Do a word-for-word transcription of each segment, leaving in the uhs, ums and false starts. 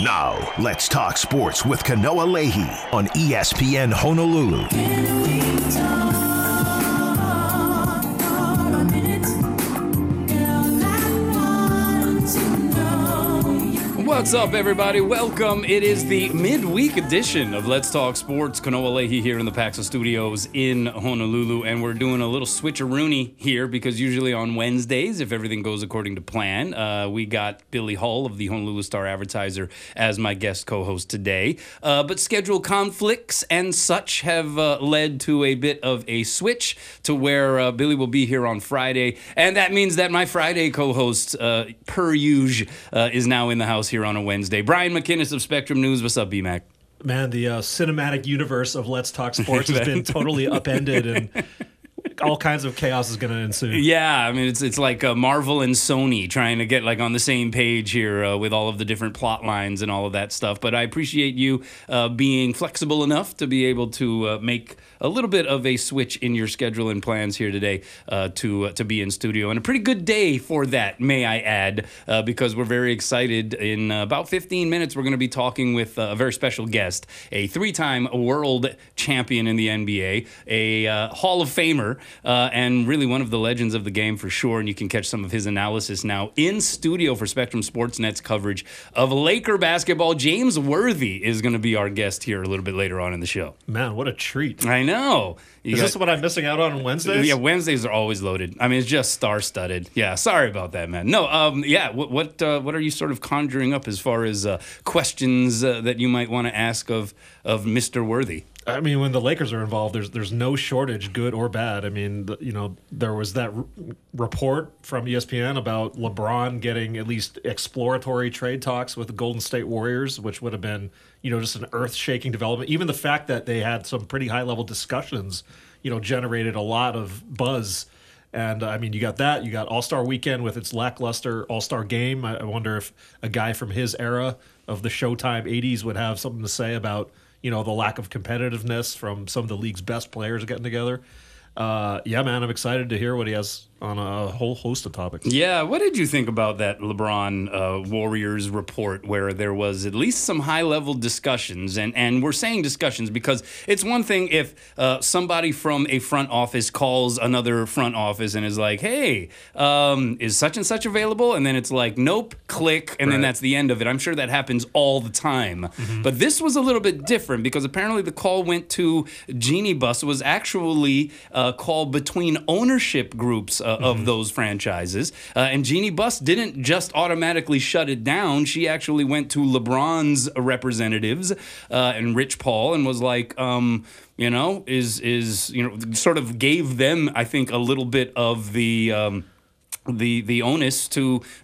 Now, let's talk sports with Kanoa Leahy on E S P N Honolulu. Can we talk? What's up, everybody? Welcome. It is the midweek edition of Let's Talk Sports. Kanoa Leahy here in the Paxa Studios in Honolulu, and we're doing a little switcheroony here because usually on Wednesdays, if everything goes according to plan, uh, we got Billy Hall of the Honolulu Star-Advertiser as my guest co-host today. Uh, but schedule conflicts and such have uh, led to a bit of a switch to where uh, Billy will be here on Friday, and that means that my Friday co-host, uh, per usual, uh, is now in the house here on on a Wednesday. Brian McInnis of Spectrum News. What's up, B-Mac? Man, the uh, cinematic universe of Let's Talk Sports has been totally upended, and all kinds of chaos is going to ensue. Yeah, I mean, it's it's like uh, Marvel and Sony trying to get like on the same page here uh, with all of the different plot lines and all of that stuff. But I appreciate you uh, being flexible enough to be able to uh, make a little bit of a switch in your schedule and plans here today uh, to uh, to be in studio. And a pretty good day for that, may I add, uh, because we're very excited. In uh, about fifteen minutes, we're going to be talking with uh, a very special guest, a three-time world champion in the N B A, a uh, Hall of Famer, Uh, and really one of the legends of the game for sure. And you can catch some of his analysis now in studio for Spectrum SportsNet's coverage of Laker basketball. James Worthy is going to be our guest here a little bit later on in the show. Man, what a treat. I know. You is got, this what I'm missing out on on Wednesdays? Yeah, Wednesdays are always loaded. I mean, it's just star-studded. Yeah, sorry about that, man. No, um, yeah, what what, uh, what are you sort of conjuring up as far as uh, questions uh, that you might want to ask of, of Mister Worthy? I mean, when the Lakers are involved, there's there's no shortage, good or bad. I mean, the, you know, there was that r- report from E S P N about LeBron getting at least exploratory trade talks with the Golden State Warriors, which would have been, you know, just an earth-shaking development. Even the fact that they had some pretty high-level discussions, you know, generated a lot of buzz. And, I mean, you got that. You got All-Star Weekend with its lackluster All-Star Game. I, I wonder if a guy from his era of the Showtime eighties would have something to say about, you know, the lack of competitiveness from some of the league's best players getting together. Uh, yeah, man, I'm excited to hear what he has on a whole host of topics. Yeah, what did you think about that LeBron uh, Warriors report where there was at least some high-level discussions? And, and we're saying discussions because it's one thing if uh, somebody from a front office calls another front office and is like, hey, um, is such and such available? And then it's like, nope, click, and right. Then that's the end of it. I'm sure that happens all the time. Mm-hmm. But this was a little bit different because apparently the call went to Genie Buss. It was actually Uh, A call between ownership groups uh, mm-hmm. of those franchises. Uh, and Genie Buss didn't just automatically shut it down. She actually went to LeBron's representatives uh, and Rich Paul and was like, um, you know, is, is, you know, sort of gave them, I think, a little bit of the Um, the the onus to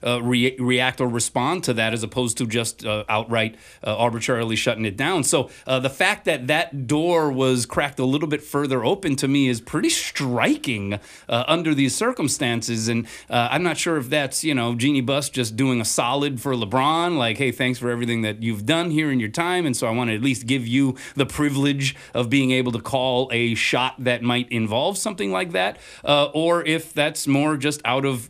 uh, re- react or respond to that as opposed to just uh, outright uh, arbitrarily shutting it down. So uh, the fact that that door was cracked a little bit further open to me is pretty striking uh, under these circumstances. And uh, I'm not sure if that's, you know, Genie Buss just doing a solid for LeBron, like, hey, thanks for everything that you've done here in your time. And so I want to at least give you the privilege of being able to call a shot that might involve something like that. Uh, or if that's more just out of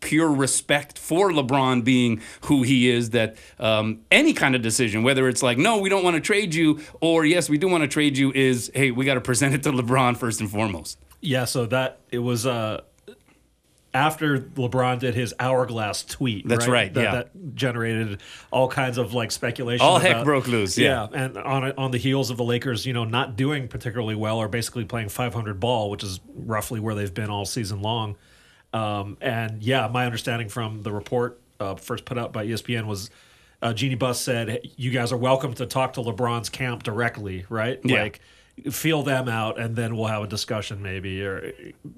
pure respect for LeBron being who he is, that um, any kind of decision, whether it's like, no, we don't want to trade you, or yes, we do want to trade you, is, hey, we got to present it to LeBron first and foremost. Yeah, so that, it was uh, after LeBron did his hourglass tweet. That's right, right that, yeah. That generated all kinds of, like, speculation. All about, heck broke loose, yeah. yeah and on on the heels of the Lakers, you know, not doing particularly well or basically playing five hundred ball, which is roughly where they've been all season long. Um, and, yeah, my understanding from the report uh, first put out by E S P N was uh, Genie Buss said, hey, you guys are welcome to talk to LeBron's camp directly, right? Yeah. Like, feel them out, and then we'll have a discussion maybe. Or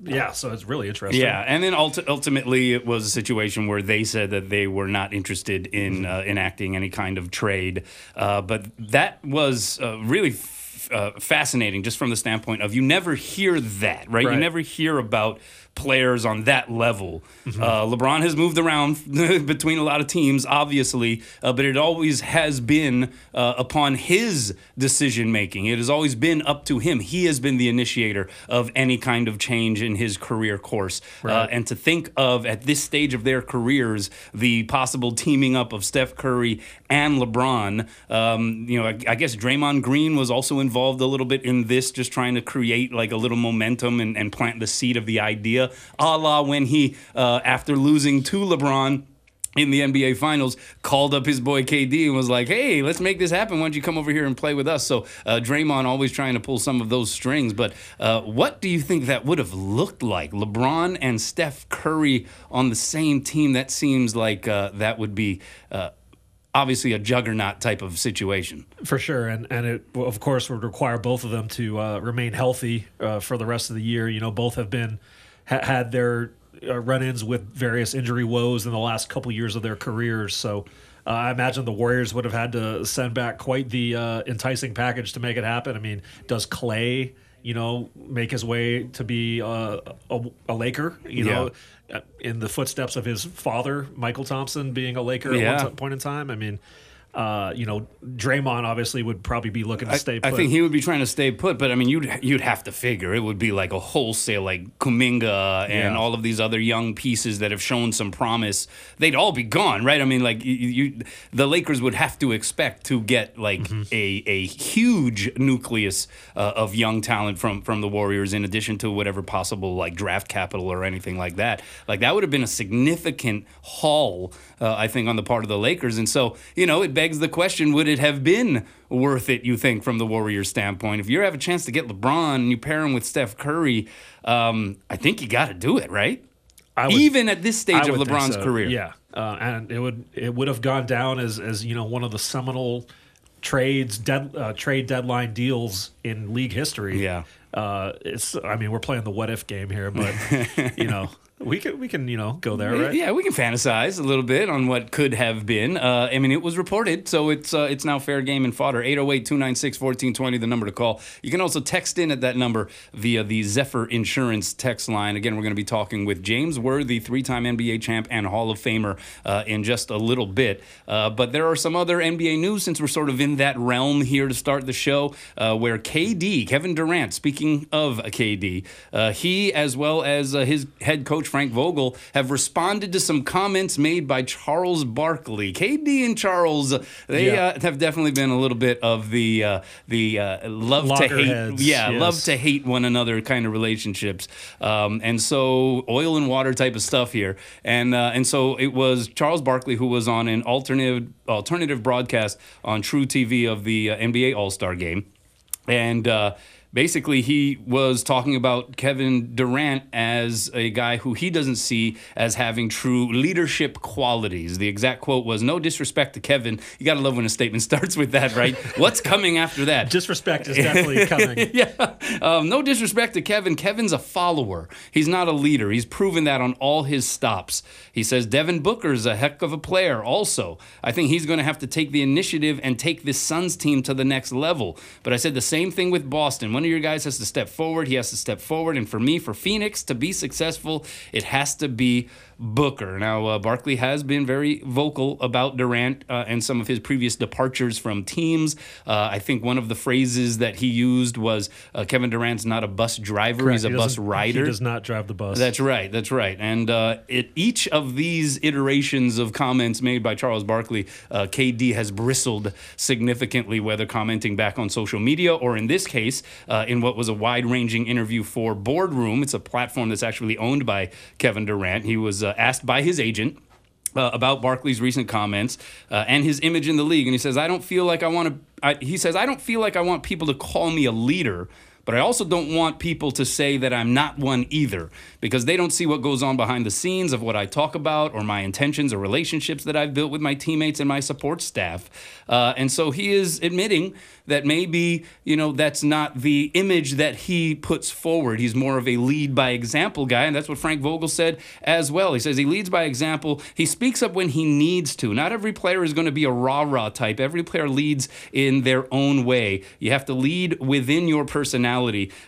yeah, so it's really interesting. Yeah, and then ult- ultimately it was a situation where they said that they were not interested in uh, enacting any kind of trade. Uh, but that was uh, really F- uh, fascinating just from the standpoint of you never hear that, right? right. You never hear about players on that level. Mm-hmm. uh, LeBron has moved around between a lot of teams, obviously, uh, but it always has been uh, upon his decision-making. It has always been up to him. He has been the initiator of any kind of change in his career course. Right. Uh, and to think of, at this stage of their careers, the possible teaming up of Steph Curry and LeBron, um, you know, I, I guess Draymond Green was also involved a little bit in this, just trying to create like a little momentum and, and plant the seed of the idea. A la when he, uh, after losing to LeBron in the N B A Finals, called up his boy K D and was like, hey, let's make this happen. Why don't you come over here and play with us? So uh, Draymond always trying to pull some of those strings. But uh, what do you think that would have looked like? LeBron and Steph Curry on the same team? That seems like uh, that would be uh, obviously a juggernaut type of situation. For sure. And, and it, of course, would require both of them to uh, remain healthy uh, for the rest of the year. You know, both have been... had their run-ins with various injury woes in the last couple years of their careers. So uh, I imagine the Warriors would have had to send back quite the uh, enticing package to make it happen. I mean, does Clay, you know, make his way to be uh, a, a Laker, you yeah. know, in the footsteps of his father, Michael Thompson, being a Laker yeah. at one t- point in time? I mean... Uh, you know, Draymond obviously would probably be looking to stay put. I, I think he would be trying to stay put, but I mean, you'd you'd have to figure it would be like a wholesale, like Kuminga and yeah. all of these other young pieces that have shown some promise. They'd all be gone, right? I mean, like you, you the Lakers would have to expect to get like mm-hmm. a a huge nucleus uh, of young talent from from the Warriors, in addition to whatever possible like draft capital or anything like that. Like that would have been a significant haul, uh, I think, on the part of the Lakers, and so you know it begs the question, would it have been worth it, you think, from the Warriors' standpoint? If you have a chance to get LeBron and you pair him with Steph Curry, um, I think you got to do it, right? I would, Even at this stage I of LeBron's so. career. Yeah, uh, and it would it would have gone down as, as you know, one of the seminal trades dead, uh, trade deadline deals in league history. Yeah, uh, it's. I mean, we're playing the what-if game here, but, you know... We can, we can, you know, go there, right? Yeah, we can fantasize a little bit on what could have been. Uh, I mean, it was reported, so it's uh, it's now fair game and fodder. eight oh eight, two nine six, one four two zero, the number to call. You can also text in at that number via the Zephyr Insurance text line. Again, we're going to be talking with James Worthy, three-time N B A champ and Hall of Famer, uh, in just a little bit. Uh, but there are some other N B A news, since we're sort of in that realm here to start the show, uh, where K D, Kevin Durant, speaking of K D, uh, he as well as uh, his head coach, Frank Vogel, have responded to some comments made by Charles Barkley. K D and Charles, they yeah. uh, have definitely been a little bit of the uh, the uh, love Locker to hate, heads, yeah, yes. love to hate one another kind of relationships, um, and so oil and water type of stuff here. And uh, and so it was Charles Barkley who was on an alternative alternative broadcast on True T V of the uh, N B A All-Star Game, and. Uh, Basically, he was talking about Kevin Durant as a guy who he doesn't see as having true leadership qualities. The exact quote was, "No disrespect to Kevin." You got to love when a statement starts with that, right? What's coming after that? Disrespect is definitely coming. yeah. Um, no disrespect to Kevin. Kevin's a follower. He's not a leader. He's proven that on all his stops. He says Devin Booker's a heck of a player also. I think he's going to have to take the initiative and take this Suns team to the next level. But I said the same thing with Boston. One of your guys has to step forward. He has to step forward. And for me, for Phoenix to be successful, it has to be Booker. Now, uh, Barkley has been very vocal about Durant uh, and some of his previous departures from teams. Uh, I think one of the phrases that he used was uh, Kevin Durant's not a bus driver. Correct. He's a he bus rider. He does not drive the bus. That's right. That's right. And uh, it, each of these iterations of comments made by Charles Barkley, uh, K D has bristled significantly, whether commenting back on social media or in this case, Uh, in what was a wide-ranging interview for Boardroom. It's a platform that's actually owned by Kevin Durant. He was uh, asked by his agent uh, about Barkley's recent comments uh, and his image in the league. And he says, I don't feel like I want to, he says, I don't feel like I want people to call me a leader, But I also don't want people to say that I'm not one either, because they don't see what goes on behind the scenes of what I talk about or my intentions or relationships that I've built with my teammates and my support staff. Uh, and so he is admitting that maybe, you know, that's not the image that he puts forward. He's more of a lead by example guy, and that's what Frank Vogel said as well. He says he leads by example. He speaks up when he needs to. Not every player is going to be a rah-rah type. Every player leads in their own way. You have to lead within your personality.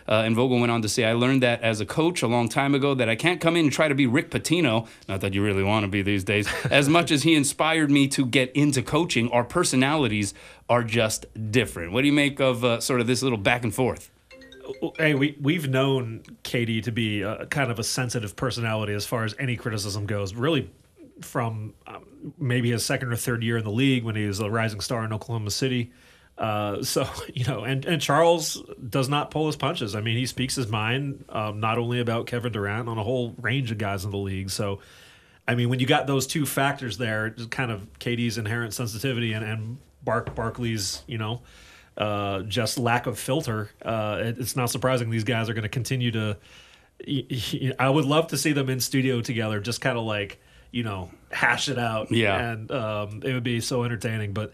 Uh, and Vogel went on to say, I learned that as a coach a long time ago, that I can't come in and try to be Rick Pitino, not that you really want to be these days, as much as he inspired me to get into coaching. Our personalities are just different. What do you make of uh, sort of this little back and forth? Hey, we, we've known Katie to be a, kind of a sensitive personality as far as any criticism goes, really from um, maybe his second or third year in the league when he was a rising star in Oklahoma City. Uh, so, you know, and, and Charles does not pull his punches. I mean, he speaks his mind, um, not only about Kevin Durant, on a whole range of guys in the league. So, I mean, when you got those two factors there, just kind of Katie's inherent sensitivity and, and Bark Barkley's, you know, uh, just lack of filter, uh, it, it's not surprising these guys are going to continue to, y- y- I would love to see them in studio together, just kind of like, you know, hash it out. Yeah. And um, it would be so entertaining. But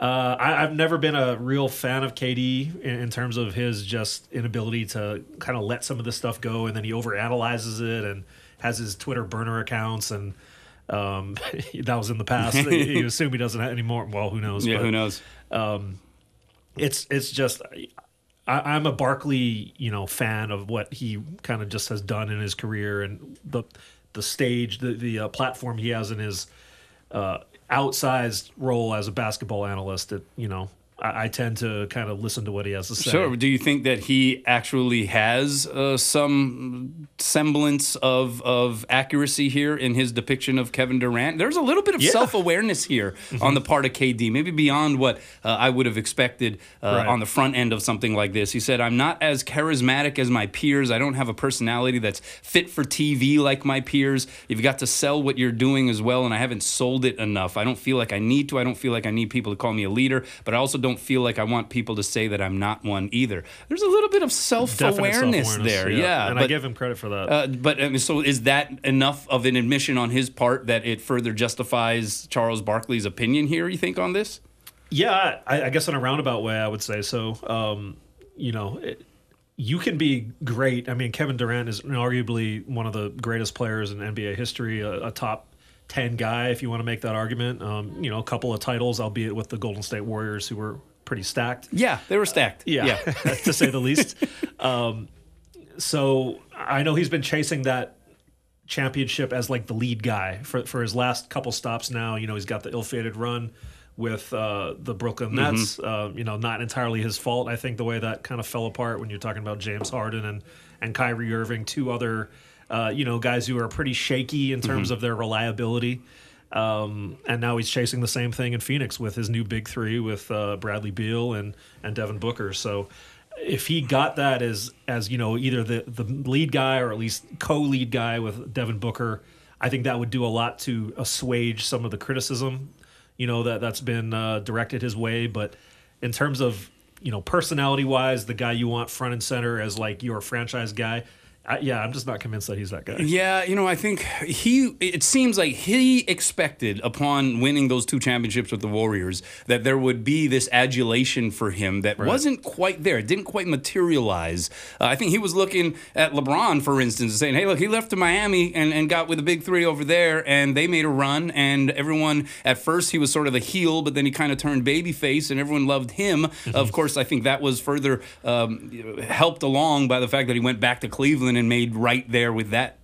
uh, I, I've never been a real fan of K D in, in terms of his just inability to kind of let some of this stuff go. And then he overanalyzes it and has his Twitter burner accounts, and um, that was in the past. You assume he doesn't have any more. Well, who knows? Yeah, but, who knows? Um, it's it's just I, I'm a Barkley, you know, fan of what he kind of just has done in his career, and the the stage, the the uh, platform he has in his uh, outsized role as a basketball analyst. That, you know, I tend to kind of listen to what he has to say. Sure. Do you think that he actually has uh, some semblance of of accuracy here in his depiction of Kevin Durant? There's a little bit of yeah. self-awareness here mm-hmm. on the part of K D, maybe beyond what uh, I would have expected uh, right. on the front end of something like this. He said, I'm not as charismatic as my peers. I don't have a personality that's fit for T V like my peers. You've got to sell what you're doing as well, and I haven't sold it enough. I don't feel like I need to. I don't feel like I need people to call me a leader, but I also don't Don't feel like I want people to say that I'm not one either. There's a little bit of self-awareness, self-awareness there, yeah. yeah and but, I give him credit for that. Uh, but um, so is that enough of an admission on his part that it further justifies Charles Barkley's opinion here, you think, on this? Yeah, I, I guess in a roundabout way, I would say so. Um, you know, it, you can be great. I mean, Kevin Durant is arguably one of the greatest players in N B A history, a, a top ten guy, if you want to make that argument. Um, you know, a couple of titles, albeit with the Golden State Warriors, who were pretty stacked. Yeah, they were stacked. Uh, yeah, yeah. To say the least. Um, so I know he's been chasing that championship as like the lead guy for, for his last couple stops now. You know, he's got the ill-fated run with uh, the Brooklyn Nets. Mm-hmm. Uh, you know, not entirely his fault, I think, the way that kind of fell apart when you're talking about James Harden and, and Kyrie Irving, two other Uh, you know, guys who are pretty shaky in terms mm-hmm. of their reliability. Um, and now he's chasing the same thing in Phoenix with his new big three with uh, Bradley Beal and, and Devin Booker. So if he got that as, as you know, either the, the lead guy or at least co-lead guy with Devin Booker, I think that would do a lot to assuage some of the criticism, you know, that, that's been uh, directed his way. But in terms of, you know, personality-wise, the guy you want front and center as, like, your franchise guy, I, yeah, I'm just not convinced that he's that guy. Yeah, you know, I think he, it seems like he expected upon winning those two championships with the Warriors that there would be this adulation for him that right. wasn't quite there. It didn't quite materialize. Uh, I think he was looking at LeBron, for instance, saying, hey, look, he left to Miami and, and got with the big three over there, and they made a run, and everyone, at first, he was sort of a heel, but then he kind of turned babyface, and everyone loved him. Mm-hmm. Of course, I think that was further um, helped along by the fact that he went back to Cleveland and made right there with that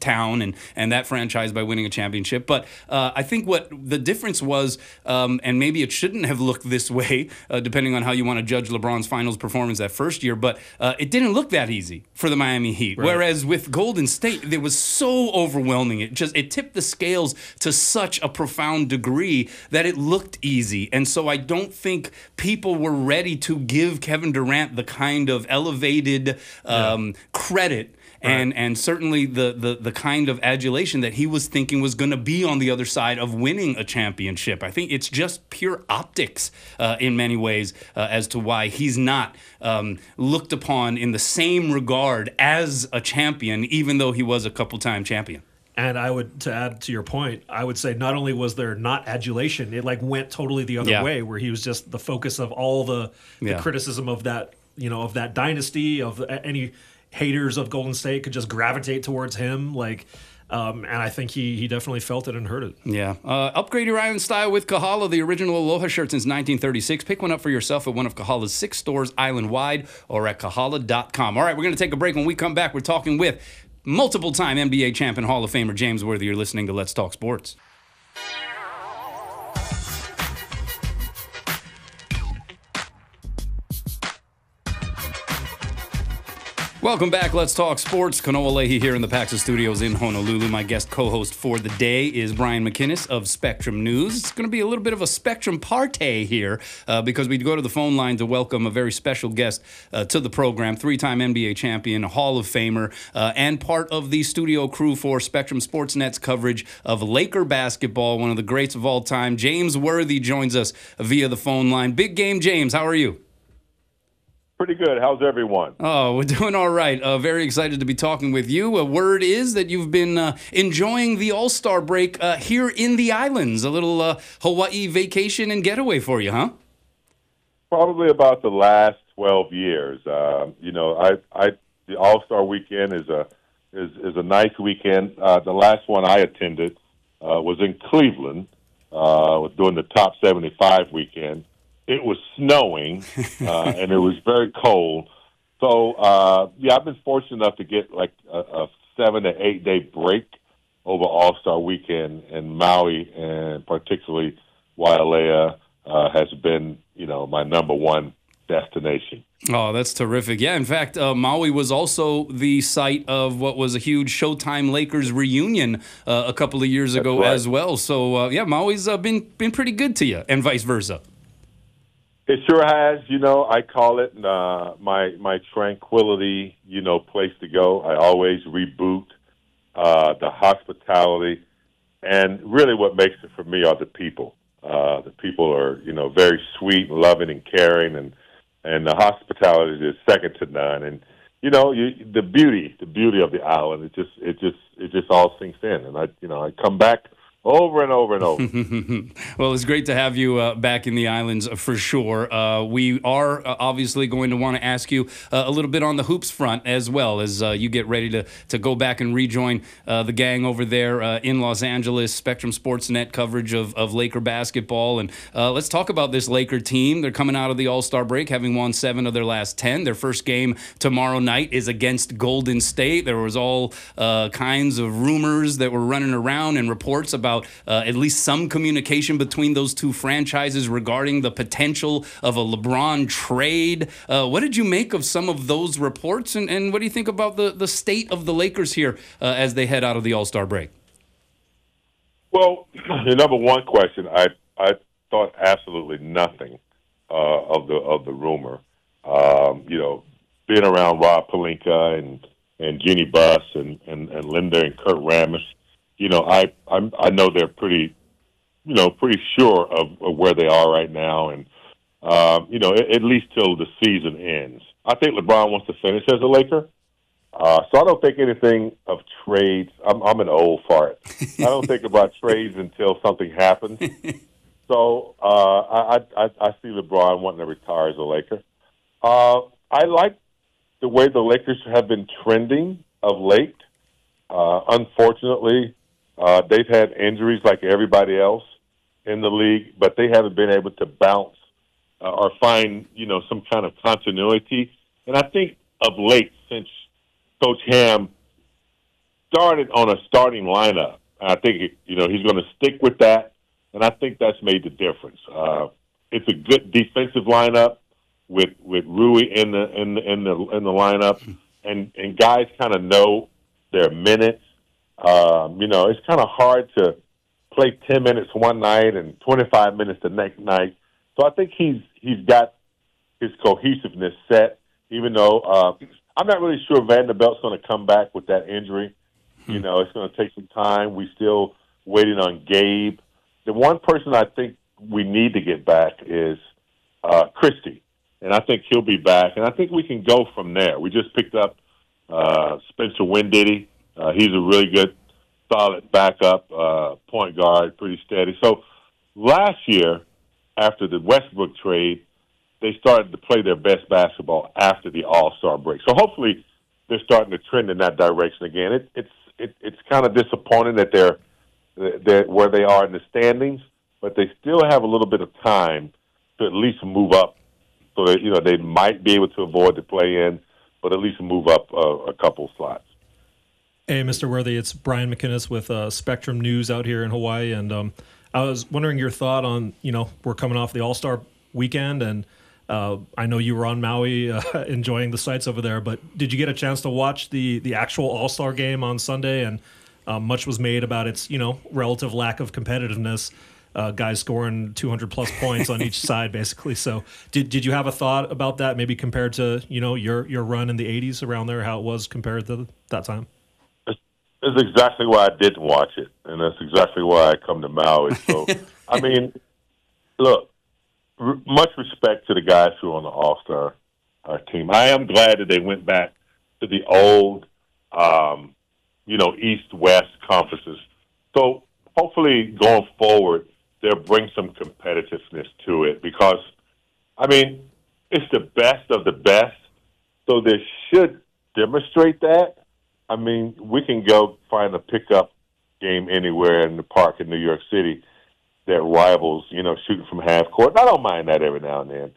town and, and that franchise by winning a championship. But uh, I think what the difference was, um, and maybe it shouldn't have looked this way, uh, depending on how you want to judge LeBron's finals performance that first year, but uh, it didn't look that easy for the Miami Heat. Right. Whereas with Golden State, it was so overwhelming. It just it tipped the scales to such a profound degree that it looked easy. And so I don't think people were ready to give Kevin Durant the kind of elevated um, yeah. credit. Right. And and certainly the, the the the kind of adulation that he was thinking was going to be on the other side of winning a championship. I think it's just pure optics uh, in many ways uh, as to why he's not um, looked upon in the same regard as a champion, even though he was a couple-time champion. And I would, to add to your point, I would say not only was there not adulation, it like went totally the other yeah. way, where he was just the focus of all the, the yeah. criticism of that, you know, of that dynasty, of any haters of Golden State could just gravitate towards him, like. Um, and I think he he definitely felt it and heard it. Yeah. Uh, upgrade your iron style with Kahala, the original Aloha shirt since nineteen thirty-six. Pick one up for yourself at one of Kahala's six stores island-wide or at kahala dot com. All right, we're going to take a break. When we come back, we're talking with multiple-time N B A champ and Hall of Famer James Worthy. You're listening to Let's Talk Sports. Welcome back. Let's Talk Sports. Kanoa Leahy here in the Paxa Studios in Honolulu. My guest co-host for the day is Brian McInnis of Spectrum News. It's going to be a little bit of a Spectrum party here uh, because we go to the phone line to welcome a very special guest uh, to the program, three-time N B A champion, Hall of Famer, uh, and part of the studio crew for Spectrum SportsNet's coverage of Laker basketball, one of the greats of all time. James Worthy joins us via the phone line. Big game, James. How are you? Pretty good. How's everyone? Oh, we're doing all right. Uh, very excited to be talking with you. A word is that you've been uh, enjoying the All-Star break uh, here in the islands. A little uh, Hawaii vacation and getaway for you, huh? Probably about the last twelve years. Uh, you know, I, I, the All-Star weekend is a is, is a nice weekend. Uh, the last one I attended uh, was in Cleveland. Uh, was doing the Top seventy-five weekend. It was snowing, uh, and it was very cold. So, uh, yeah, I've been fortunate enough to get like a, a seven- to eight-day break over All-Star Weekend in Maui, and particularly Wailea uh, has been, you know, my number one destination. Oh, that's terrific. Yeah, in fact, uh, Maui was also the site of what was a huge Showtime Lakers reunion uh, a couple of years ago right. as well. So, uh, yeah, Maui's uh, been, been pretty good to you, and vice versa. It sure has. You know, I call it uh, my my tranquility, you know, place to go. I always reboot uh, the hospitality. And really what makes it for me are the people. Uh, the people are, you know, very sweet, loving, and caring. And, and the hospitality is second to none. And, you know, you, the beauty, the beauty of the island, it just, it just, it just all sinks in. And, I, you know, I come back over and over and over. Well, it's great to have you uh, back in the islands uh, for sure. Uh, we are uh, obviously going to want to ask you uh, a little bit on the hoops front as well as uh, you get ready to, to go back and rejoin uh, the gang over there uh, in Los Angeles. Spectrum SportsNet coverage of, of Laker basketball. And uh, let's talk about this Laker team. They're coming out of the All-Star break, having won seven of their last ten. Their first game tomorrow night is against Golden State. There was all uh, kinds of rumors that were running around and reports about Uh, at least some communication between those two franchises regarding the potential of a LeBron trade. Uh, what did you make of some of those reports, and, and what do you think about the, the state of the Lakers here uh, as they head out of the All-Star break? Well, the number one question, I I thought absolutely nothing uh, of the of the rumor. Um, you know, being around Rob Pelinka and and Genie Buss and, and, and Linda and Kurt Ramish, you know, I I'm, I know they're pretty, you know, pretty sure of, of where they are right now, and um, you know, at, at least till the season ends. I think LeBron wants to finish as a Laker, uh, so I don't think anything of trades. I'm, I'm an old fart. I don't think about trades until something happens. So uh, I, I I see LeBron wanting to retire as a Laker. Uh, I like the way the Lakers have been trending of late. Uh, unfortunately. Uh, they've had injuries like everybody else in the league, but they haven't been able to bounce uh, or find, you know, some kind of continuity. And I think of late, since Coach Ham started on a starting lineup, I think, you know, he's going to stick with that, and I think that's made the difference. Uh, it's a good defensive lineup with with Rui in the in the in the, in the lineup, and and guys kind of know their minutes. Um, you know, it's kind of hard to play ten minutes one night and twenty-five minutes the next night. So I think he's he's got his cohesiveness set, even though uh, I'm not really sure Vanderbilt's going to come back with that injury. Hmm. You know, it's going to take some time. We still waiting on Gabe. The one person I think we need to get back is uh, Christie, and I think he'll be back. And I think we can go from there. We just picked up uh, Spencer Wenditty. Uh, he's a really good, solid backup uh, point guard, pretty steady. So last year, after the Westbrook trade, they started to play their best basketball after the All-Star break. So hopefully they're starting to trend in that direction again. It, it's it, it's kind of disappointing that they're, they're where they are in the standings, but they still have a little bit of time to at least move up. So that, you know, they might be able to avoid the play-in, but at least move up uh, a couple slots. Hey, Mister Worthy, it's Brian McInnis with uh, Spectrum News out here in Hawaii, and um, I was wondering your thought on, you know, we're coming off the All-Star weekend, and uh, I know you were on Maui uh, enjoying the sights over there, but did you get a chance to watch the, the actual All-Star game on Sunday? And uh, much was made about its, you know, relative lack of competitiveness, uh, guys scoring two hundred plus points on each side, basically. So did did you have a thought about that, maybe compared to, you know, your, your run in the eighties around there, how it was compared to that time? That's exactly why I didn't watch it, and that's exactly why I come to Maui. So, I mean, look, r- much respect to the guys who are on the All-Star uh, team. I am glad that they went back to the old, um, you know, East-West conferences. So, hopefully, going forward, they'll bring some competitiveness to it because, I mean, it's the best of the best, so they should demonstrate that. I mean, we can go find a pickup game anywhere in the park in New York City that rivals, you know, shooting from half court. And I don't mind that every now and then.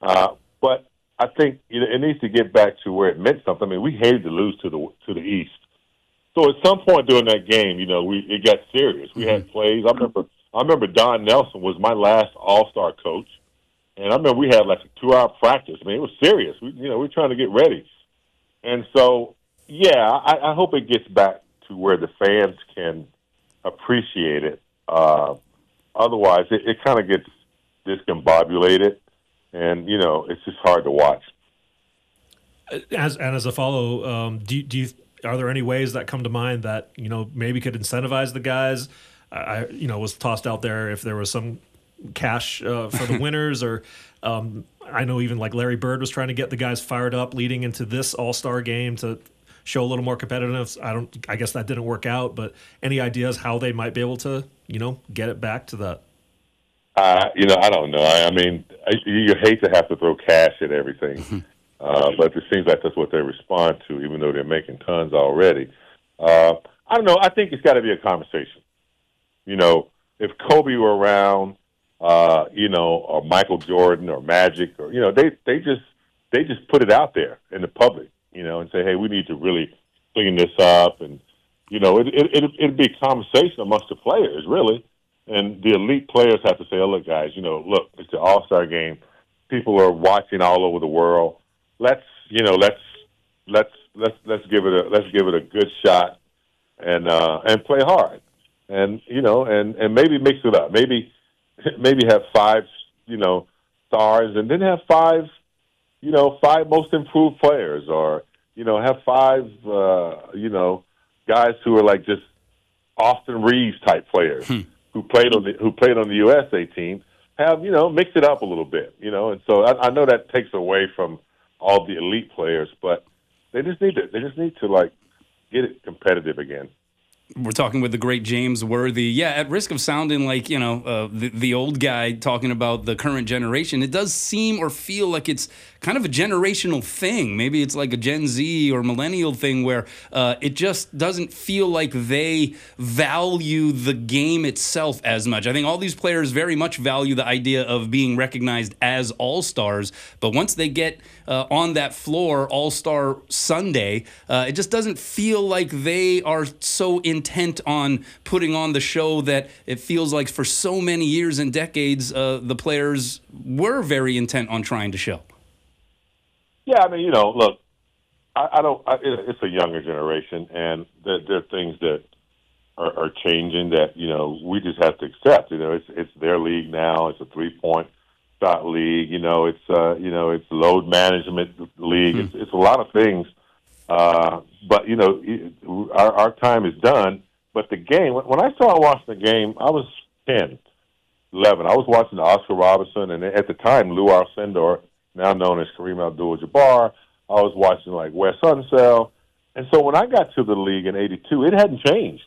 Uh, but I think it needs to get back to where it meant something. I mean, we hated to lose to the to the East. So at some point during that game, you know, we it got serious. We had plays. I remember I remember Don Nelson was my last All-Star coach. And I remember we had like a two-hour practice. I mean, it was serious. We, you know, we were trying to get ready. And so... Yeah, I, I hope it gets back to where the fans can appreciate it. Uh, otherwise, it, it kind of gets discombobulated, and, you know, it's just hard to watch. As And as a follow, um, do, do you, are there any ways that come to mind that, you know, maybe could incentivize the guys? I, you know, was tossed out there if there was some cash uh, for the winners or um, I know even like Larry Bird was trying to get the guys fired up leading into this All-Star game to – show a little more competitiveness. I don't. I guess that didn't work out. But any ideas how they might be able to, you know, get it back to that? Uh, you know, I don't know. I, I mean, I, you hate to have to throw cash at everything, uh, but it seems like that's what they respond to, even though they're making tons already. Uh, I don't know. I think it's got to be a conversation. You know, if Kobe were around, uh, you know, or Michael Jordan or Magic, or you know, they they just they just put it out there in the public. You know, and say, hey, we need to really clean this up. And, you know, it, it, it, it'd be a conversation amongst the players, really. And the elite players have to say, oh, look, guys, you know, look, it's the All-Star game. People are watching all over the world. Let's, you know, let's let's let's let's give it a let's give it a good shot and uh, and play hard. And, you know, and, and maybe mix it up. Maybe maybe have five, you know, stars and then have five you know, five most improved players or, you know, have five, uh, you know, guys who are like just Austin Reeves type players hmm. who played on the who played on the U S A team, have, you know, mix it up a little bit, you know. And so I, I know that takes away from all the elite players, but they just need to, they just need to, like, get it competitive again. We're talking with the great James Worthy. Yeah, at risk of sounding like, you know, uh, the, the old guy talking about the current generation, it does seem or feel like it's kind of a generational thing. Maybe it's like a Gen Z or millennial thing where uh, it just doesn't feel like they value the game itself as much. I think all these players very much value the idea of being recognized as all-stars, but once they get uh, on that floor All-Star Sunday, uh, it just doesn't feel like they are so in intent on putting on the show that it feels like for so many years and decades uh, the players were very intent on trying to show. Yeah, I mean, you know, look, I, I don't. I, it's a younger generation, and there, there are things that are, are changing that, you know, we just have to accept. You know, it's it's their league now. It's a three-point shot league. You know, it's uh, you know, it's load management league. Mm-hmm. It's, it's a lot of things uh, But, you know, it, our, our time is done. But the game, when I started watching the game, I was ten, eleven. I was watching Oscar Robertson, and at the time, Lou Alcindor, now known as Kareem Abdul-Jabbar. I was watching, like, Wes Unseld. And so when I got to the league in eighty-two, it hadn't changed.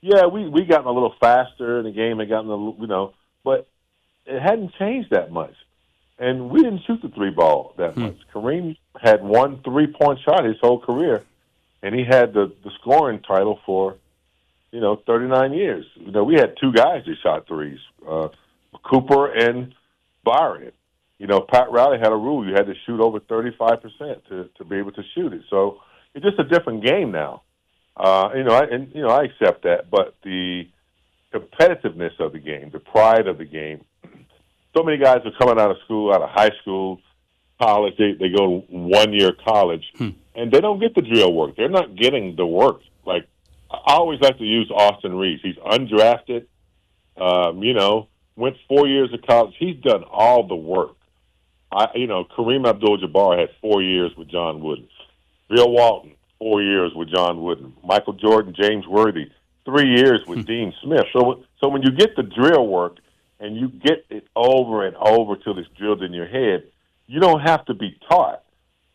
Yeah, we we gotten a little faster, and the game had gotten a little, you know, but it hadn't changed that much. And we didn't shoot the three ball that hmm. much. Kareem had one three-point shot his whole career, and he had the, the scoring title for, you know, thirty-nine years. You know, we had two guys that shot threes, uh, Cooper and Byron. You know, Pat Riley had a rule. You had to shoot over thirty-five percent to, to be able to shoot it. So it's just a different game now. Uh, you know, I, and, you know, I accept that, but the competitiveness of the game, the pride of the game, so many guys are coming out of school, out of high school, college. They, they go one-year college, hmm. and they don't get the drill work. They're not getting the work. Like, I always like to use Austin Reeves. He's undrafted, um, you know, went four years of college. He's done all the work. I, you know, Kareem Abdul-Jabbar had four years with John Wooden. Bill Walton, four years with John Wooden. Michael Jordan, James Worthy, three years with hmm. Dean Smith. So, so when you get the drill work, and you get it over and over till it's drilled in your head, you don't have to be taught.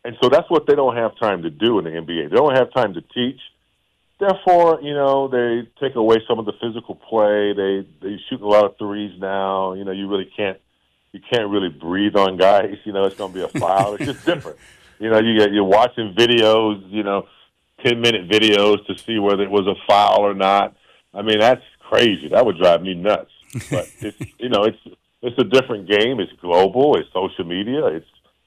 And so that's what they don't have time to do in the N B A. They don't have time to teach. Therefore, you know, they take away some of the physical play. They they shoot a lot of threes now. You know, you really can't you can't really breathe on guys. You know, it's going to be a foul. It's just different. You know, you get, you're watching videos, you know, ten-minute videos to see whether it was a foul or not. I mean, that's crazy. That would drive me nuts. But it's, you know, it's it's a different game. It's global. It's social media. It's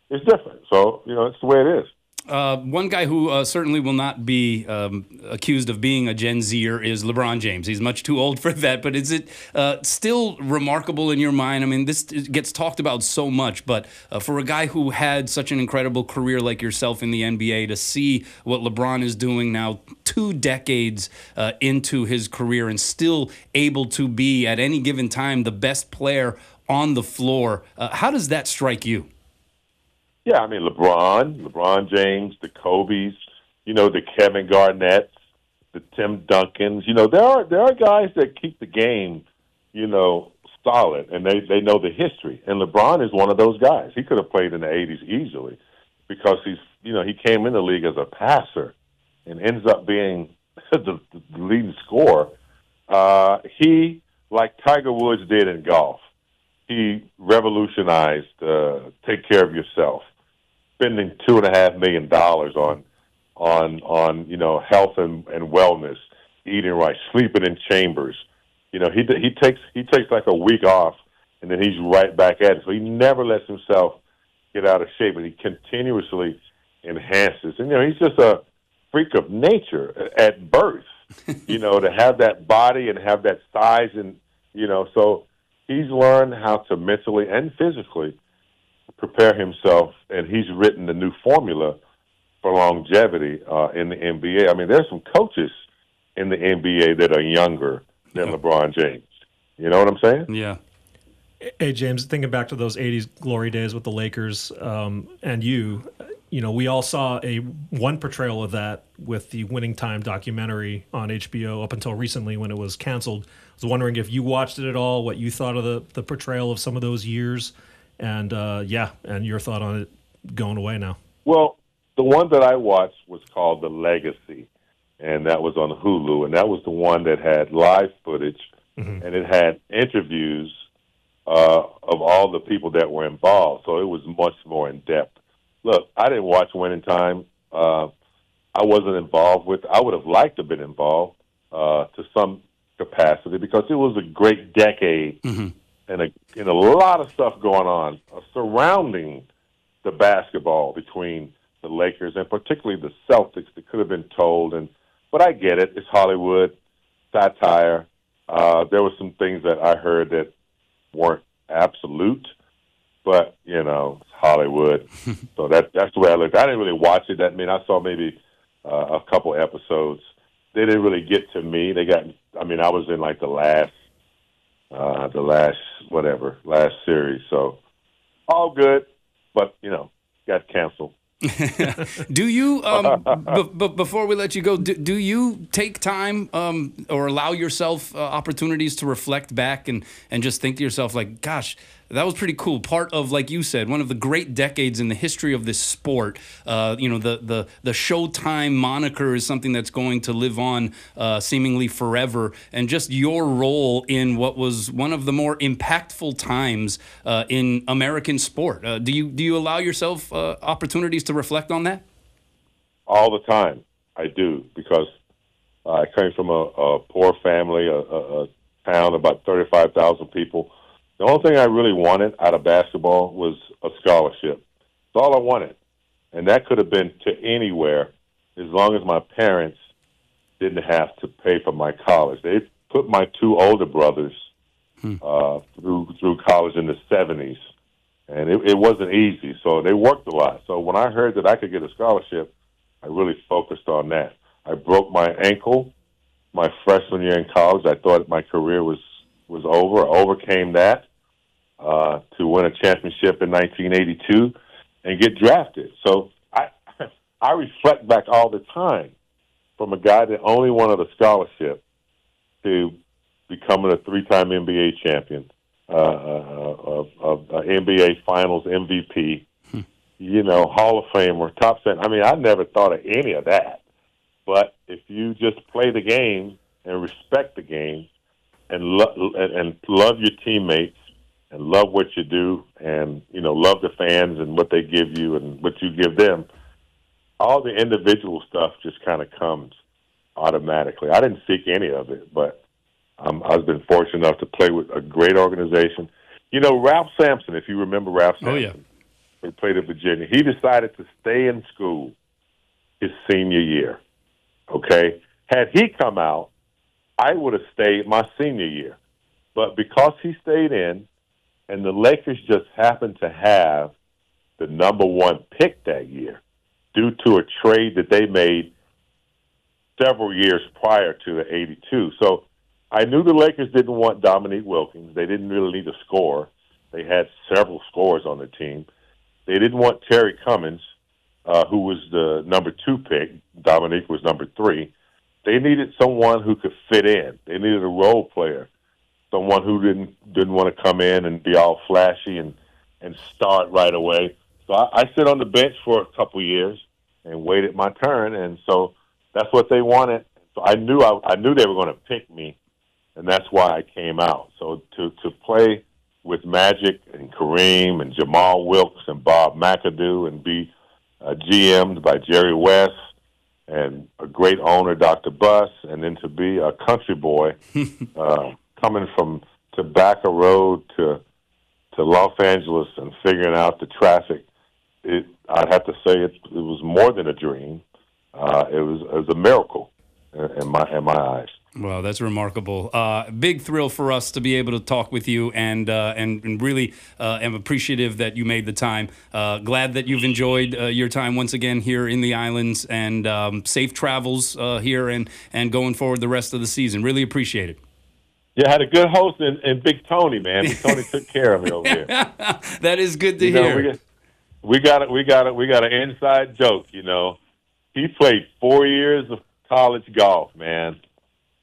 it's different. So, you know, it's the way it is. Uh, one guy who uh, certainly will not be um, accused of being a Gen Zer is LeBron James. He's much too old for that. But is it uh, still remarkable in your mind? I mean, this gets talked about so much, but uh, for a guy who had such an incredible career like yourself in the N B A, to see what LeBron is doing now two decades uh, into his career and still able to be at any given time the best player on the floor, uh, how does that strike you? Yeah, I mean, LeBron, LeBron James, the Kobe's, you know, the Kevin Garnett's, the Tim Duncan's. You know, there are there are guys that keep the game, you know, solid, and they, they know the history. And LeBron is one of those guys. He could have played in the eighties easily because he's, you know, he came in the league as a passer and ends up being the, the leading scorer. Uh, he, like Tiger Woods did in golf, he revolutionized uh, take care of yourself. Spending two and a half million dollars on, on, on you know, health and, and wellness, eating right, sleeping in chambers. You know, he he takes he takes like a week off, and then he's right back at it. So he never lets himself get out of shape, and he continuously enhances. And you know, he's just a freak of nature at birth. You know, to have that body and have that size, and you know, so he's learned how to mentally and physically prepare himself, and he's written the new formula for longevity uh, in the N B A. I mean, there's some coaches in the N B A that are younger than yeah. LeBron James. You know what I'm saying? Yeah. Hey, James, thinking back to those eighties glory days with the Lakers um, and you, you know, we all saw a one portrayal of that with the Winning Time documentary on H B O up until recently when it was canceled. I was wondering if you watched it at all, what you thought of the, the portrayal of some of those years. And, uh, yeah, and your thought on it going away now. Well, the one that I watched was called The Legacy, and that was on Hulu, and that was the one that had live footage, mm-hmm. and it had interviews uh, of all the people that were involved, so it was much more in-depth. Look, I didn't watch Winning Time. Uh, I wasn't involved with I would have liked to have been involved uh, to some capacity because it was a great decade. Mm-hmm. And a, and a lot of stuff going on surrounding the basketball between the Lakers and particularly the Celtics that could have been told. And but I get it. It's Hollywood, satire. Uh, there were some things that I heard that weren't absolute, but, you know, it's Hollywood. So that, that's the way I looked. I didn't really watch it. That I mean, I saw maybe uh, a couple episodes. They didn't really get to me. They got. I mean, I was in, like, the last Uh, the last, whatever, last series. So all good, but, you know, got canceled. Do you, um, b- b- before we let you go, do, do you take time um, or allow yourself uh, opportunities to reflect back and, and just think to yourself, like, gosh, that was pretty cool. Part of, like you said, one of the great decades in the history of this sport. Uh, you know, the the the Showtime moniker is something that's going to live on uh, seemingly forever. And just your role in what was one of the more impactful times uh, in American sport. Uh, do you do you allow yourself uh, opportunities to reflect on that? All the time, I do, because uh, I came from a, a poor family, a, a, a town about thirty-five thousand people. The only thing I really wanted out of basketball was a scholarship. That's all I wanted. And that could have been to anywhere as long as my parents didn't have to pay for my college. They put my two older brothers hmm. uh, through through college in the seventies, and it, it wasn't easy, so they worked a lot. So when I heard that I could get a scholarship, I really focused on that. I broke my ankle my freshman year in college. I thought my career was was over. I overcame that uh, to win a championship in nineteen eighty-two and get drafted. So I I reflect back all the time, from a guy that only wanted a scholarship to becoming a three-time N B A champion, uh, of, of uh, N B A Finals M V P, hmm. you know, Hall of Famer, top ten. I mean, I never thought of any of that. But if you just play the game and respect the game, and, lo- and love your teammates and love what you do and, you know, love the fans and what they give you and what you give them, all the individual stuff just kind of comes automatically. I didn't seek any of it, but um, I've been fortunate enough to play with a great organization. You know, Ralph Sampson, if you remember Ralph Sampson, oh, yeah. who played at Virginia, he decided to stay in school his senior year, okay? Had he come out, I would have stayed my senior year. But because he stayed in, and the Lakers just happened to have the number one pick that year due to a trade that they made several years prior to the eighty-two. So I knew the Lakers didn't want Dominique Wilkins. They didn't really need a scorer. They had several scorers on the team. They didn't want Terry Cummins, uh, who was the number two pick. Dominique was number three. They needed someone who could fit in. They needed a role player, someone who didn't didn't want to come in and be all flashy and, and start right away. So I, I sit on the bench for a couple years and waited my turn, and so that's what they wanted. So I knew I, I knew they were going to pick me, and that's why I came out. So to to play with Magic and Kareem and Jamal Wilkes and Bob McAdoo and be uh, G M'd by Jerry West, and a great owner, Doctor Buss, and then to be a country boy uh, coming from Tobacco Road to to Los Angeles and figuring out the traffic, it, I'd have to say it, it was more than a dream. Uh, it was it was a miracle in my in my eyes. Wow, that's remarkable. Uh, big thrill for us to be able to talk with you, and uh, and, and really uh, am appreciative that you made the time. Uh, glad that you've enjoyed uh, your time once again here in the islands, and um, safe travels uh, here and, and going forward the rest of the season. Really appreciate it. Yeah, I had a good host in, in Big Tony, man. Big Tony took care of me over here. That is good to you hear. Know, we, got, we, got, we, got, we got an inside joke, you know. He played four years of college golf, man.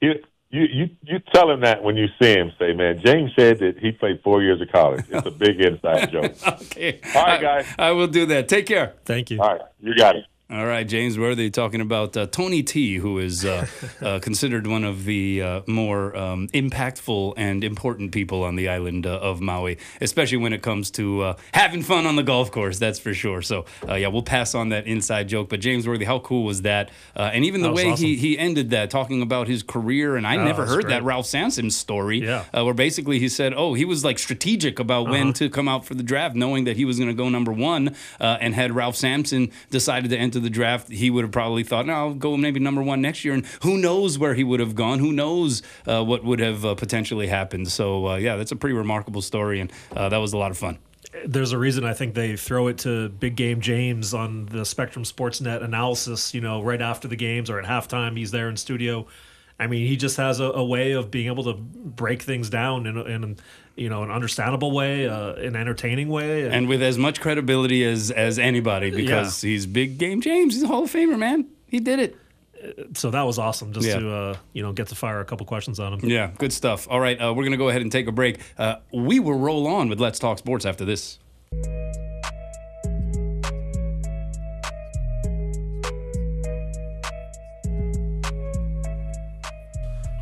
You, you you you tell him that when you see him. Say, man, James said that he played four years of college. It's a big inside joke. Okay. All right, guys. I, I will do that. Take care. Thank you. All right. You got it. All right, James Worthy talking about uh, Tony T, who is uh, uh, considered one of the uh, more um, impactful and important people on the island uh, of Maui, especially when it comes to uh, having fun on the golf course, that's for sure. So, uh, yeah, we'll pass on that inside joke. But James Worthy, how cool was that? Uh, and even the way awesome. he, he ended that, talking about his career, and I oh, never heard great. that Ralph Sampson story, yeah. uh, where basically he said, oh, he was, like, strategic about uh-huh. when to come out for the draft, knowing that he was going to go number one, uh, and had Ralph Sampson decided to enter the draft, he would have probably thought, no, I'll go maybe number one next year, and who knows where he would have gone, who knows uh, what would have uh, potentially happened. So, uh, yeah, that's a pretty remarkable story, and uh, that was a lot of fun. There's a reason I think they throw it to Big Game James on the Spectrum SportsNet analysis, you know, right after the games or at halftime. He's there in studio I mean, he just has a, a way of being able to break things down in, in you know, an understandable way, uh, an entertaining way. And, and with as much credibility as, as anybody, because yeah. he's Big Game James. He's a Hall of Famer, man. He did it. So that was awesome just yeah. to, uh, you know, get to fire a couple questions on him. Yeah, good stuff. All right, uh, we're going to go ahead and take a break. Uh, we will roll on with Let's Talk Sports after this.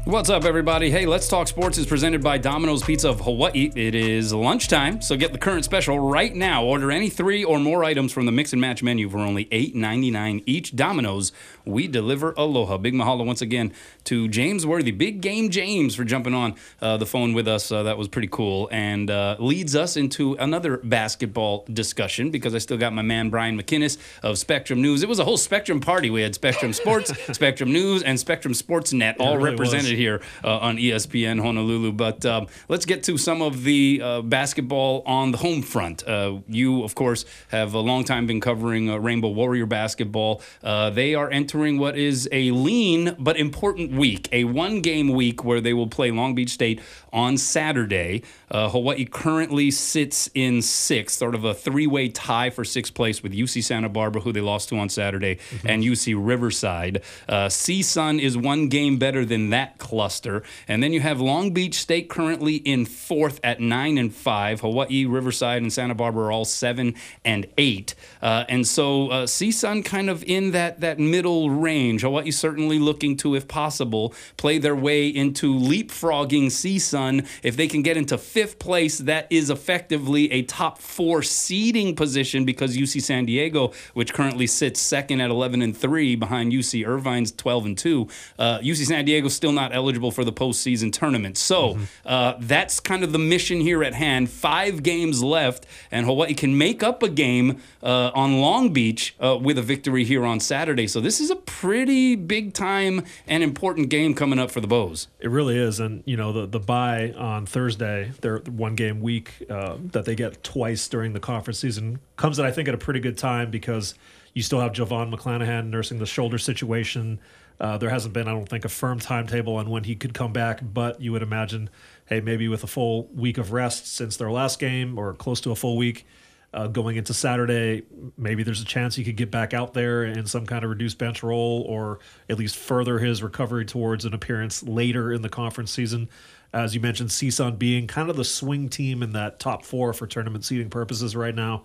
What's up, everybody? Hey, Let's Talk Sports is presented by Domino's Pizza of Hawaii. It is lunchtime, so get the current special right now. Order any three or more items from the Mix and Match menu for only eight ninety-nine each. Domino's, we deliver aloha. Big mahalo once again to James Worthy, Big Game James, for jumping on uh, the phone with us. Uh, that was pretty cool, and uh, leads us into another basketball discussion, because I still got my man Brian McInnis of Spectrum News. It was a whole Spectrum party. We had Spectrum Sports, Spectrum News, and Spectrum SportsNet all really represented here. here uh, on E S P N Honolulu. But um, let's get to some of the uh, basketball on the home front. Uh, you, of course, have a long time been covering uh, Rainbow Warrior basketball. Uh, they are entering what is a lean but important week, a one-game week where they will play Long Beach State on Saturday. Uh, Hawaii currently sits in sixth, sort of a three-way tie for sixth place with U C Santa Barbara, who they lost to on Saturday, mm-hmm. and U C Riverside. Uh, C S U N is one game better than that cluster, and then you have Long Beach State currently in fourth at nine and five. Hawaii, Riverside, and Santa Barbara are all seven and eight, uh, and so uh, C S U N kind of in that that middle range. Hawaii certainly looking to, if possible, play their way into leapfrogging C S U N. If they can get into fifth place, that is effectively a top four seeding position, because U C San Diego, which currently sits second at eleven and three behind U C Irvine's twelve and two, uh, U C San Diego still not eligible. eligible for the postseason tournament. So mm-hmm. uh, that's kind of the mission here at hand. Five games left, and Hawaii can make up a game uh, on Long Beach uh, with a victory here on Saturday. So this is a pretty big time and important game coming up for the Bows. It really is. And, you know, the, the bye on Thursday, their one game week uh, that they get twice during the conference season, comes at, I think, at a pretty good time, because you still have Javon McClanahan nursing the shoulder situation. Uh, there hasn't been, I don't think, a firm timetable on when he could come back, but you would imagine, hey, maybe with a full week of rest since their last game, or close to a full week, uh, going into Saturday, maybe there's a chance he could get back out there in some kind of reduced bench role, or at least further his recovery towards an appearance later in the conference season. As you mentioned, C S U N being kind of the swing team in that top four for tournament seeding purposes right now.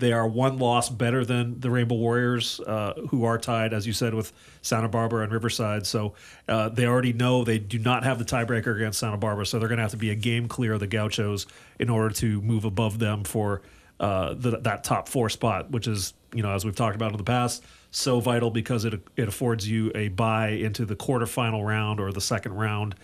They are one loss better than the Rainbow Warriors, uh, who are tied, as you said, with Santa Barbara and Riverside. So uh, they already know they do not have the tiebreaker against Santa Barbara, so they're going to have to be a game clear of the Gauchos in order to move above them for uh, the, that top four spot, which is, you know, as we've talked about in the past, so vital, because it it affords you a bye into the quarterfinal round or the second round,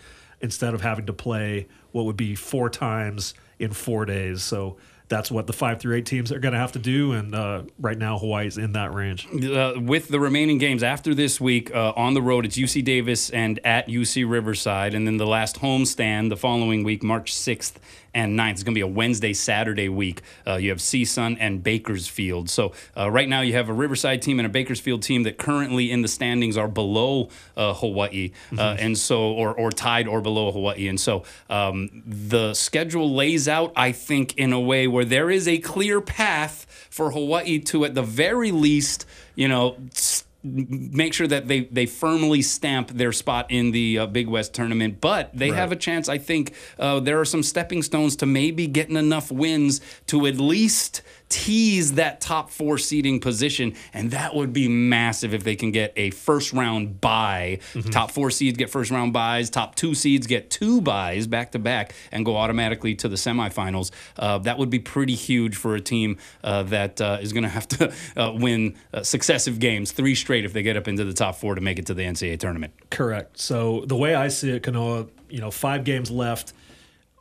instead of having to play what would be four times in four days. So that's what the five through eight teams are going to have to do, and uh, right now Hawaii's in that range. Uh, with the remaining games after this week, uh, on the road, it's U C Davis and at U C Riverside, and then the last homestand the following week, March sixth and ninth. It's going to be a Wednesday-Saturday week. Uh, you have C S U N and Bakersfield. So uh, right now you have a Riverside team and a Bakersfield team that currently in the standings are below uh, Hawaii, mm-hmm. uh, and so or or tied or below Hawaii. And so um, the schedule lays out, I think, in a way where there is a clear path for Hawaii to, at the very least, you know, st- make sure that they, they firmly stamp their spot in the uh, Big West tournament. But they right. have a chance, I think. Uh, there are some stepping stones to maybe getting enough wins to at least tease that top four seeding position, and that would be massive if they can get a first round bye. Mm-hmm. Top four seeds get first round buys. Top two seeds get two buys back to back and go automatically to the semifinals. Uh, that would be pretty huge for a team uh, that uh, is going to have to uh, win uh, successive games, three straight, if they get up into the top four to make it to the N C double A tournament. Correct. So the way I see it, Kanoa, you know, five games left.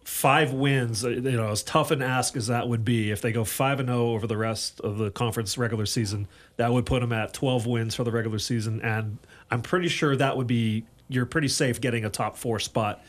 Five wins, you know, as tough an ask as that would be, if they go five and zero over the rest of the conference regular season, that would put them at twelve wins for the regular season, and I'm pretty sure that would be you're pretty safe getting a top four spot.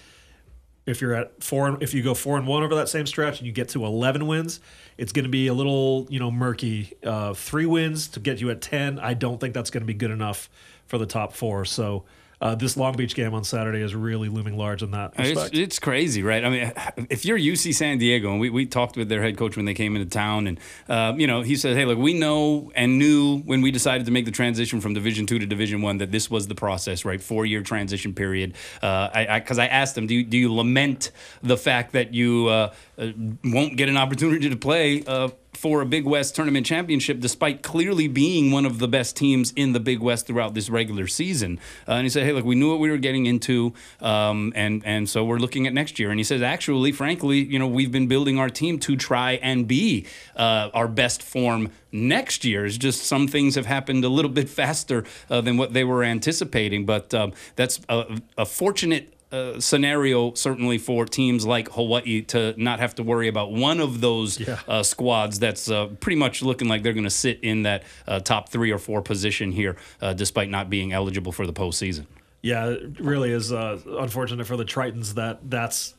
If you're at four, if you go four and one over that same stretch and you get to eleven wins, it's going to be a little, you know, murky. Uh, three wins to get you at ten, I don't think that's going to be good enough for the top four. So. uh, this Long Beach game on Saturday is really looming large in that respect. It's, it's crazy, right? I mean, if you're U C San Diego, and we, we talked with their head coach when they came into town, and, uh, you know, he said, hey, look, we know and knew when we decided to make the transition from Division Two to Division One that this was the process, right? Four-year transition period. Uh, I, I, 'cause I asked him, do you, do you lament the fact that you uh, won't get an opportunity to play uh, for a Big West tournament championship, despite clearly being one of the best teams in the Big West throughout this regular season? Uh, and he said, hey, look, we knew what we were getting into, um, and, and so we're looking at next year. And he says, actually, frankly, you know, we've been building our team to try and be uh, our best form next year. It's just some things have happened a little bit faster uh, than what they were anticipating. But um, that's a, a fortunate Uh, scenario, certainly, for teams like Hawaii to not have to worry about one of those yeah. uh, squads that's uh, pretty much looking like they're going to sit in that uh, top three or four position here, uh, despite not being eligible for the postseason. Yeah, it really is uh, unfortunate for the Tritons that that's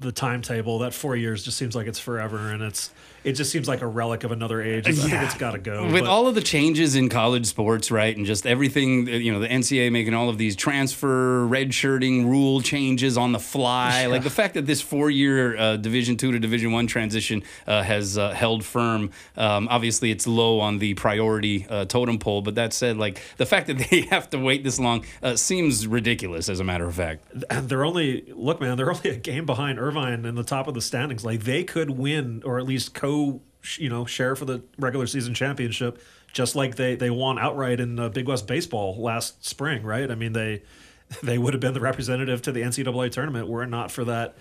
the timetable. That four years just seems like it's forever, and it's it just seems like a relic of another age. I yeah. think it's got to go. With but. all of the changes in college sports, right, and just everything, you know, the N C double A making all of these transfer, redshirting, rule changes on the fly. Yeah. Like the fact that this four-year uh, Division Two to Division One transition uh, has uh, held firm. Um, obviously, it's low on the priority uh, totem pole, but that said, like the fact that they have to wait this long uh, seems ridiculous, as a matter of fact. They're only, look, man, they're only a game behind Irvine in the top of the standings. Like they could win, or at least co you know, share for the regular season championship, just like they, they won outright in uh, Big West baseball last spring, right? I mean, they they would have been the representative to the N C double A tournament were it not for that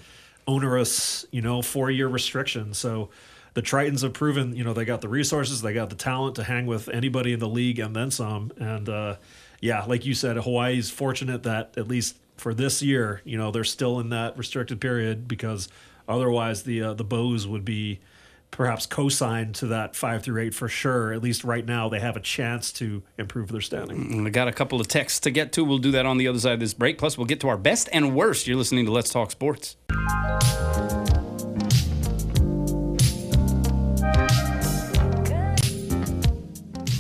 onerous, you know, four-year restriction. So the Tritons have proven, you know, they got the resources, they got the talent to hang with anybody in the league and then some. And, uh, yeah, like you said, Hawaii's fortunate that at least for this year, you know, they're still in that restricted period because otherwise the uh, the Bows would be perhaps co-signed to that five through eight for sure. At least right now, they have a chance to improve their standing. We got a couple of texts to get to. We'll do that on the other side of this break. Plus, we'll get to our best and worst. You're listening to Let's Talk Sports.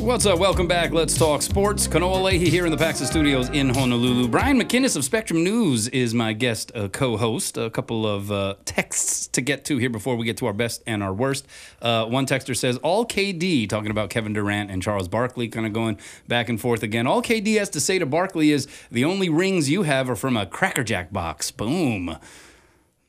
What's up? Welcome back. Let's Talk Sports. Kanoa Leahy here in the Paxa Studios in Honolulu. Brian McInnis of Spectrum News is my guest uh, co-host. A couple of uh, texts to get to here before we get to our best and our worst. Uh, one texter says, all K D, talking about Kevin Durant and Charles Barkley, kind of going back and forth again. All K D has to say to Barkley is, the only rings you have are from a Cracker Jack box. Boom.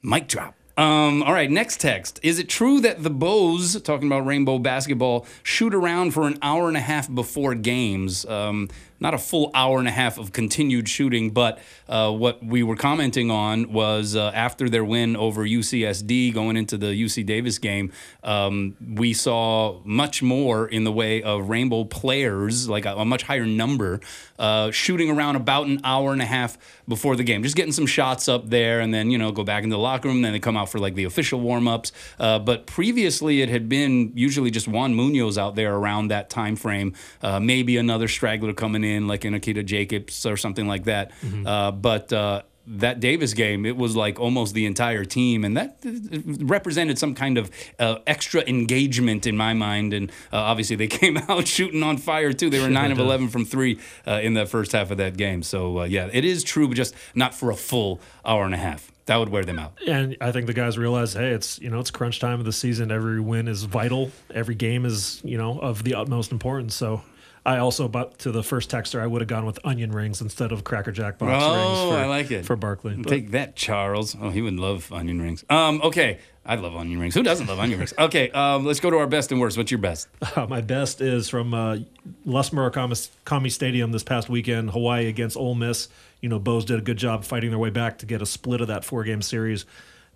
Mic drop. Um, all right, next text. Is it true that the Bows, talking about Rainbow Basketball, shoot around for an hour and a half before games? Um, not a full hour and a half of continued shooting, but uh, what we were commenting on was uh, after their win over U C S D going into the U C Davis game, um, we saw much more in the way of Rainbow players, like a, a much higher number, uh, shooting around about an hour and a half before the game, just getting some shots up there and then, you know, go back into the locker room, then they come out for like the official warm-ups. Uh, but previously it had been usually just Juan Munoz out there around that time frame, uh, maybe another straggler coming in. In, like in Akita Jacobs or something like that. Mm-hmm. Uh, but uh, that Davis game, it was like almost the entire team, and that represented some kind of uh, extra engagement in my mind. And uh, obviously they came out shooting on fire too. They were nine of eleven from three uh, in that first half of that game. So uh, yeah, it is true, but just not for a full hour and a half. That would wear them out. And I think the guys realize, hey, it's, you know, it's crunch time of the season. Every win is vital. Every game is, you know, of the utmost importance. So I also, but to the first texter, I would have gone with onion rings instead of Cracker Jack box oh, rings. Oh, I like it. For Barkley. But. Take that, Charles. Oh, he would love onion rings. Um, okay. I love onion rings. Who doesn't love onion rings? Okay, um, let's go to our best and worst. What's your best? Uh, my best is from uh, Les Murakami Stadium this past weekend, Hawaii against Ole Miss. You know, Bows did a good job fighting their way back to get a split of that four-game series.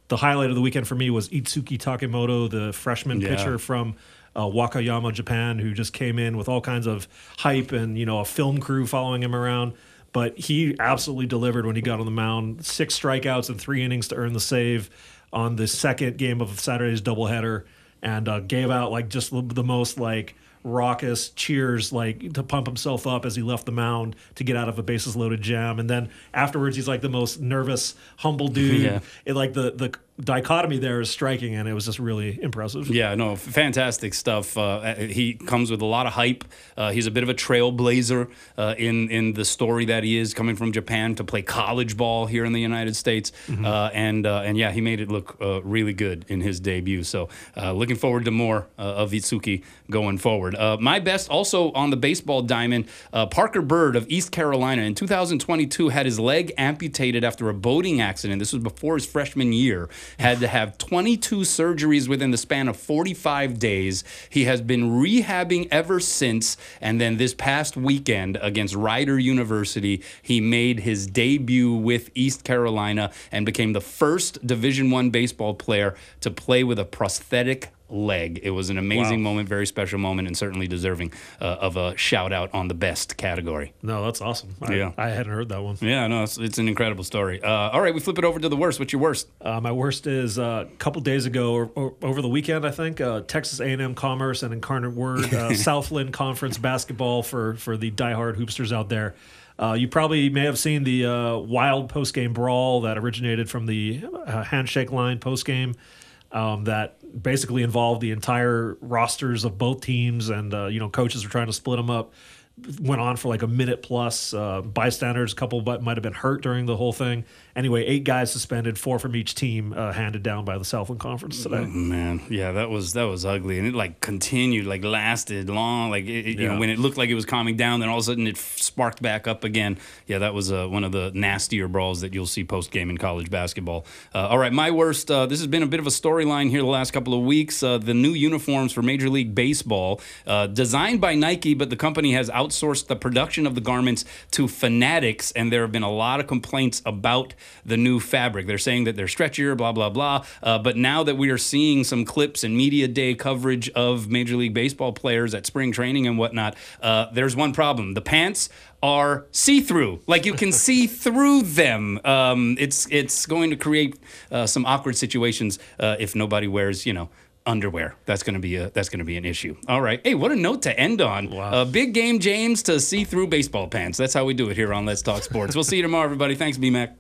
The highlight of the weekend for me was Itsuki Takemoto, the freshman yeah. pitcher from Uh, Wakayama, Japan, who just came in with all kinds of hype and, you know, a film crew following him around. But he absolutely delivered when he got on the mound. Six strikeouts and three innings to earn the save on the second game of Saturday's doubleheader, and uh, gave out like just the most like raucous cheers, like to pump himself up as he left the mound to get out of a bases loaded jam. And then afterwards, he's like the most nervous, humble dude. Yeah. It like the the dichotomy there is striking, and it was just really impressive. Yeah, no, fantastic stuff. Uh, he comes with a lot of hype. Uh, he's a bit of a trailblazer uh, in, in the story that he is, coming from Japan to play college ball here in the United States. Mm-hmm. Uh, and, uh, and yeah, he made it look uh, really good in his debut. So uh, looking forward to more uh, of Itsuki going forward. Uh, my best also on the baseball diamond, uh, Parker Bird of East Carolina in two thousand twenty-two had his leg amputated after a boating accident. This was before his freshman year. Had to have twenty-two surgeries within the span of forty-five days. He has been rehabbing ever since. And then this past weekend against Rider University, he made his debut with East Carolina and became the first Division I baseball player to play with a prosthetic leg. It was an amazing wow. moment, very special moment, and certainly deserving uh, of a shout out on the best category. No, that's awesome. I, yeah. I hadn't heard that one. Yeah, no, it's, it's an incredible story. Uh, all right, we flip it over to the worst. What's your worst? Uh, my worst is uh, a couple days ago, or, or over the weekend, I think, uh, Texas A and M Commerce and Incarnate Word, uh, Southland Conference basketball for, for the diehard hoopsters out there. Uh, you probably may have seen the uh, wild postgame brawl that originated from the uh, handshake line postgame. Um, that basically involved the entire rosters of both teams, and uh, you know, coaches were trying to split them up. Went on for like a minute plus. Uh, bystanders, a couple but might have been hurt during the whole thing. Anyway, eight guys suspended, four from each team, uh, handed down by the Southland Conference today. Oh, man, yeah, that was that was ugly, and it like continued, like lasted long. Like it, it, yeah. you know, when it looked like it was calming down, then all of a sudden it f- sparked back up again. Yeah, that was uh, one of the nastier brawls that you'll see post game in college basketball. Uh, all right, my worst. Uh, this has been a bit of a storyline here the last couple of weeks. Uh, the new uniforms for Major League Baseball, uh, designed by Nike, but the company has outsourced the production of the garments to Fanatics, and there have been a lot of complaints about the new fabric. They're saying that they're stretchier, blah, blah, blah. Uh, but now that we are seeing some clips and media day coverage of Major League Baseball players at spring training and whatnot, uh, there's one problem. The pants are see-through. Like, you can see through them. Um, it's, it's going to create uh, some awkward situations uh, if nobody wears, you know, underwear. That's going to be a that's going to be an issue. All right. Hey, what a note to end on. Wow. Uh, big game James to see-through baseball pants. That's how we do it here on Let's Talk Sports. We'll see you tomorrow, everybody. Thanks, B-Mac.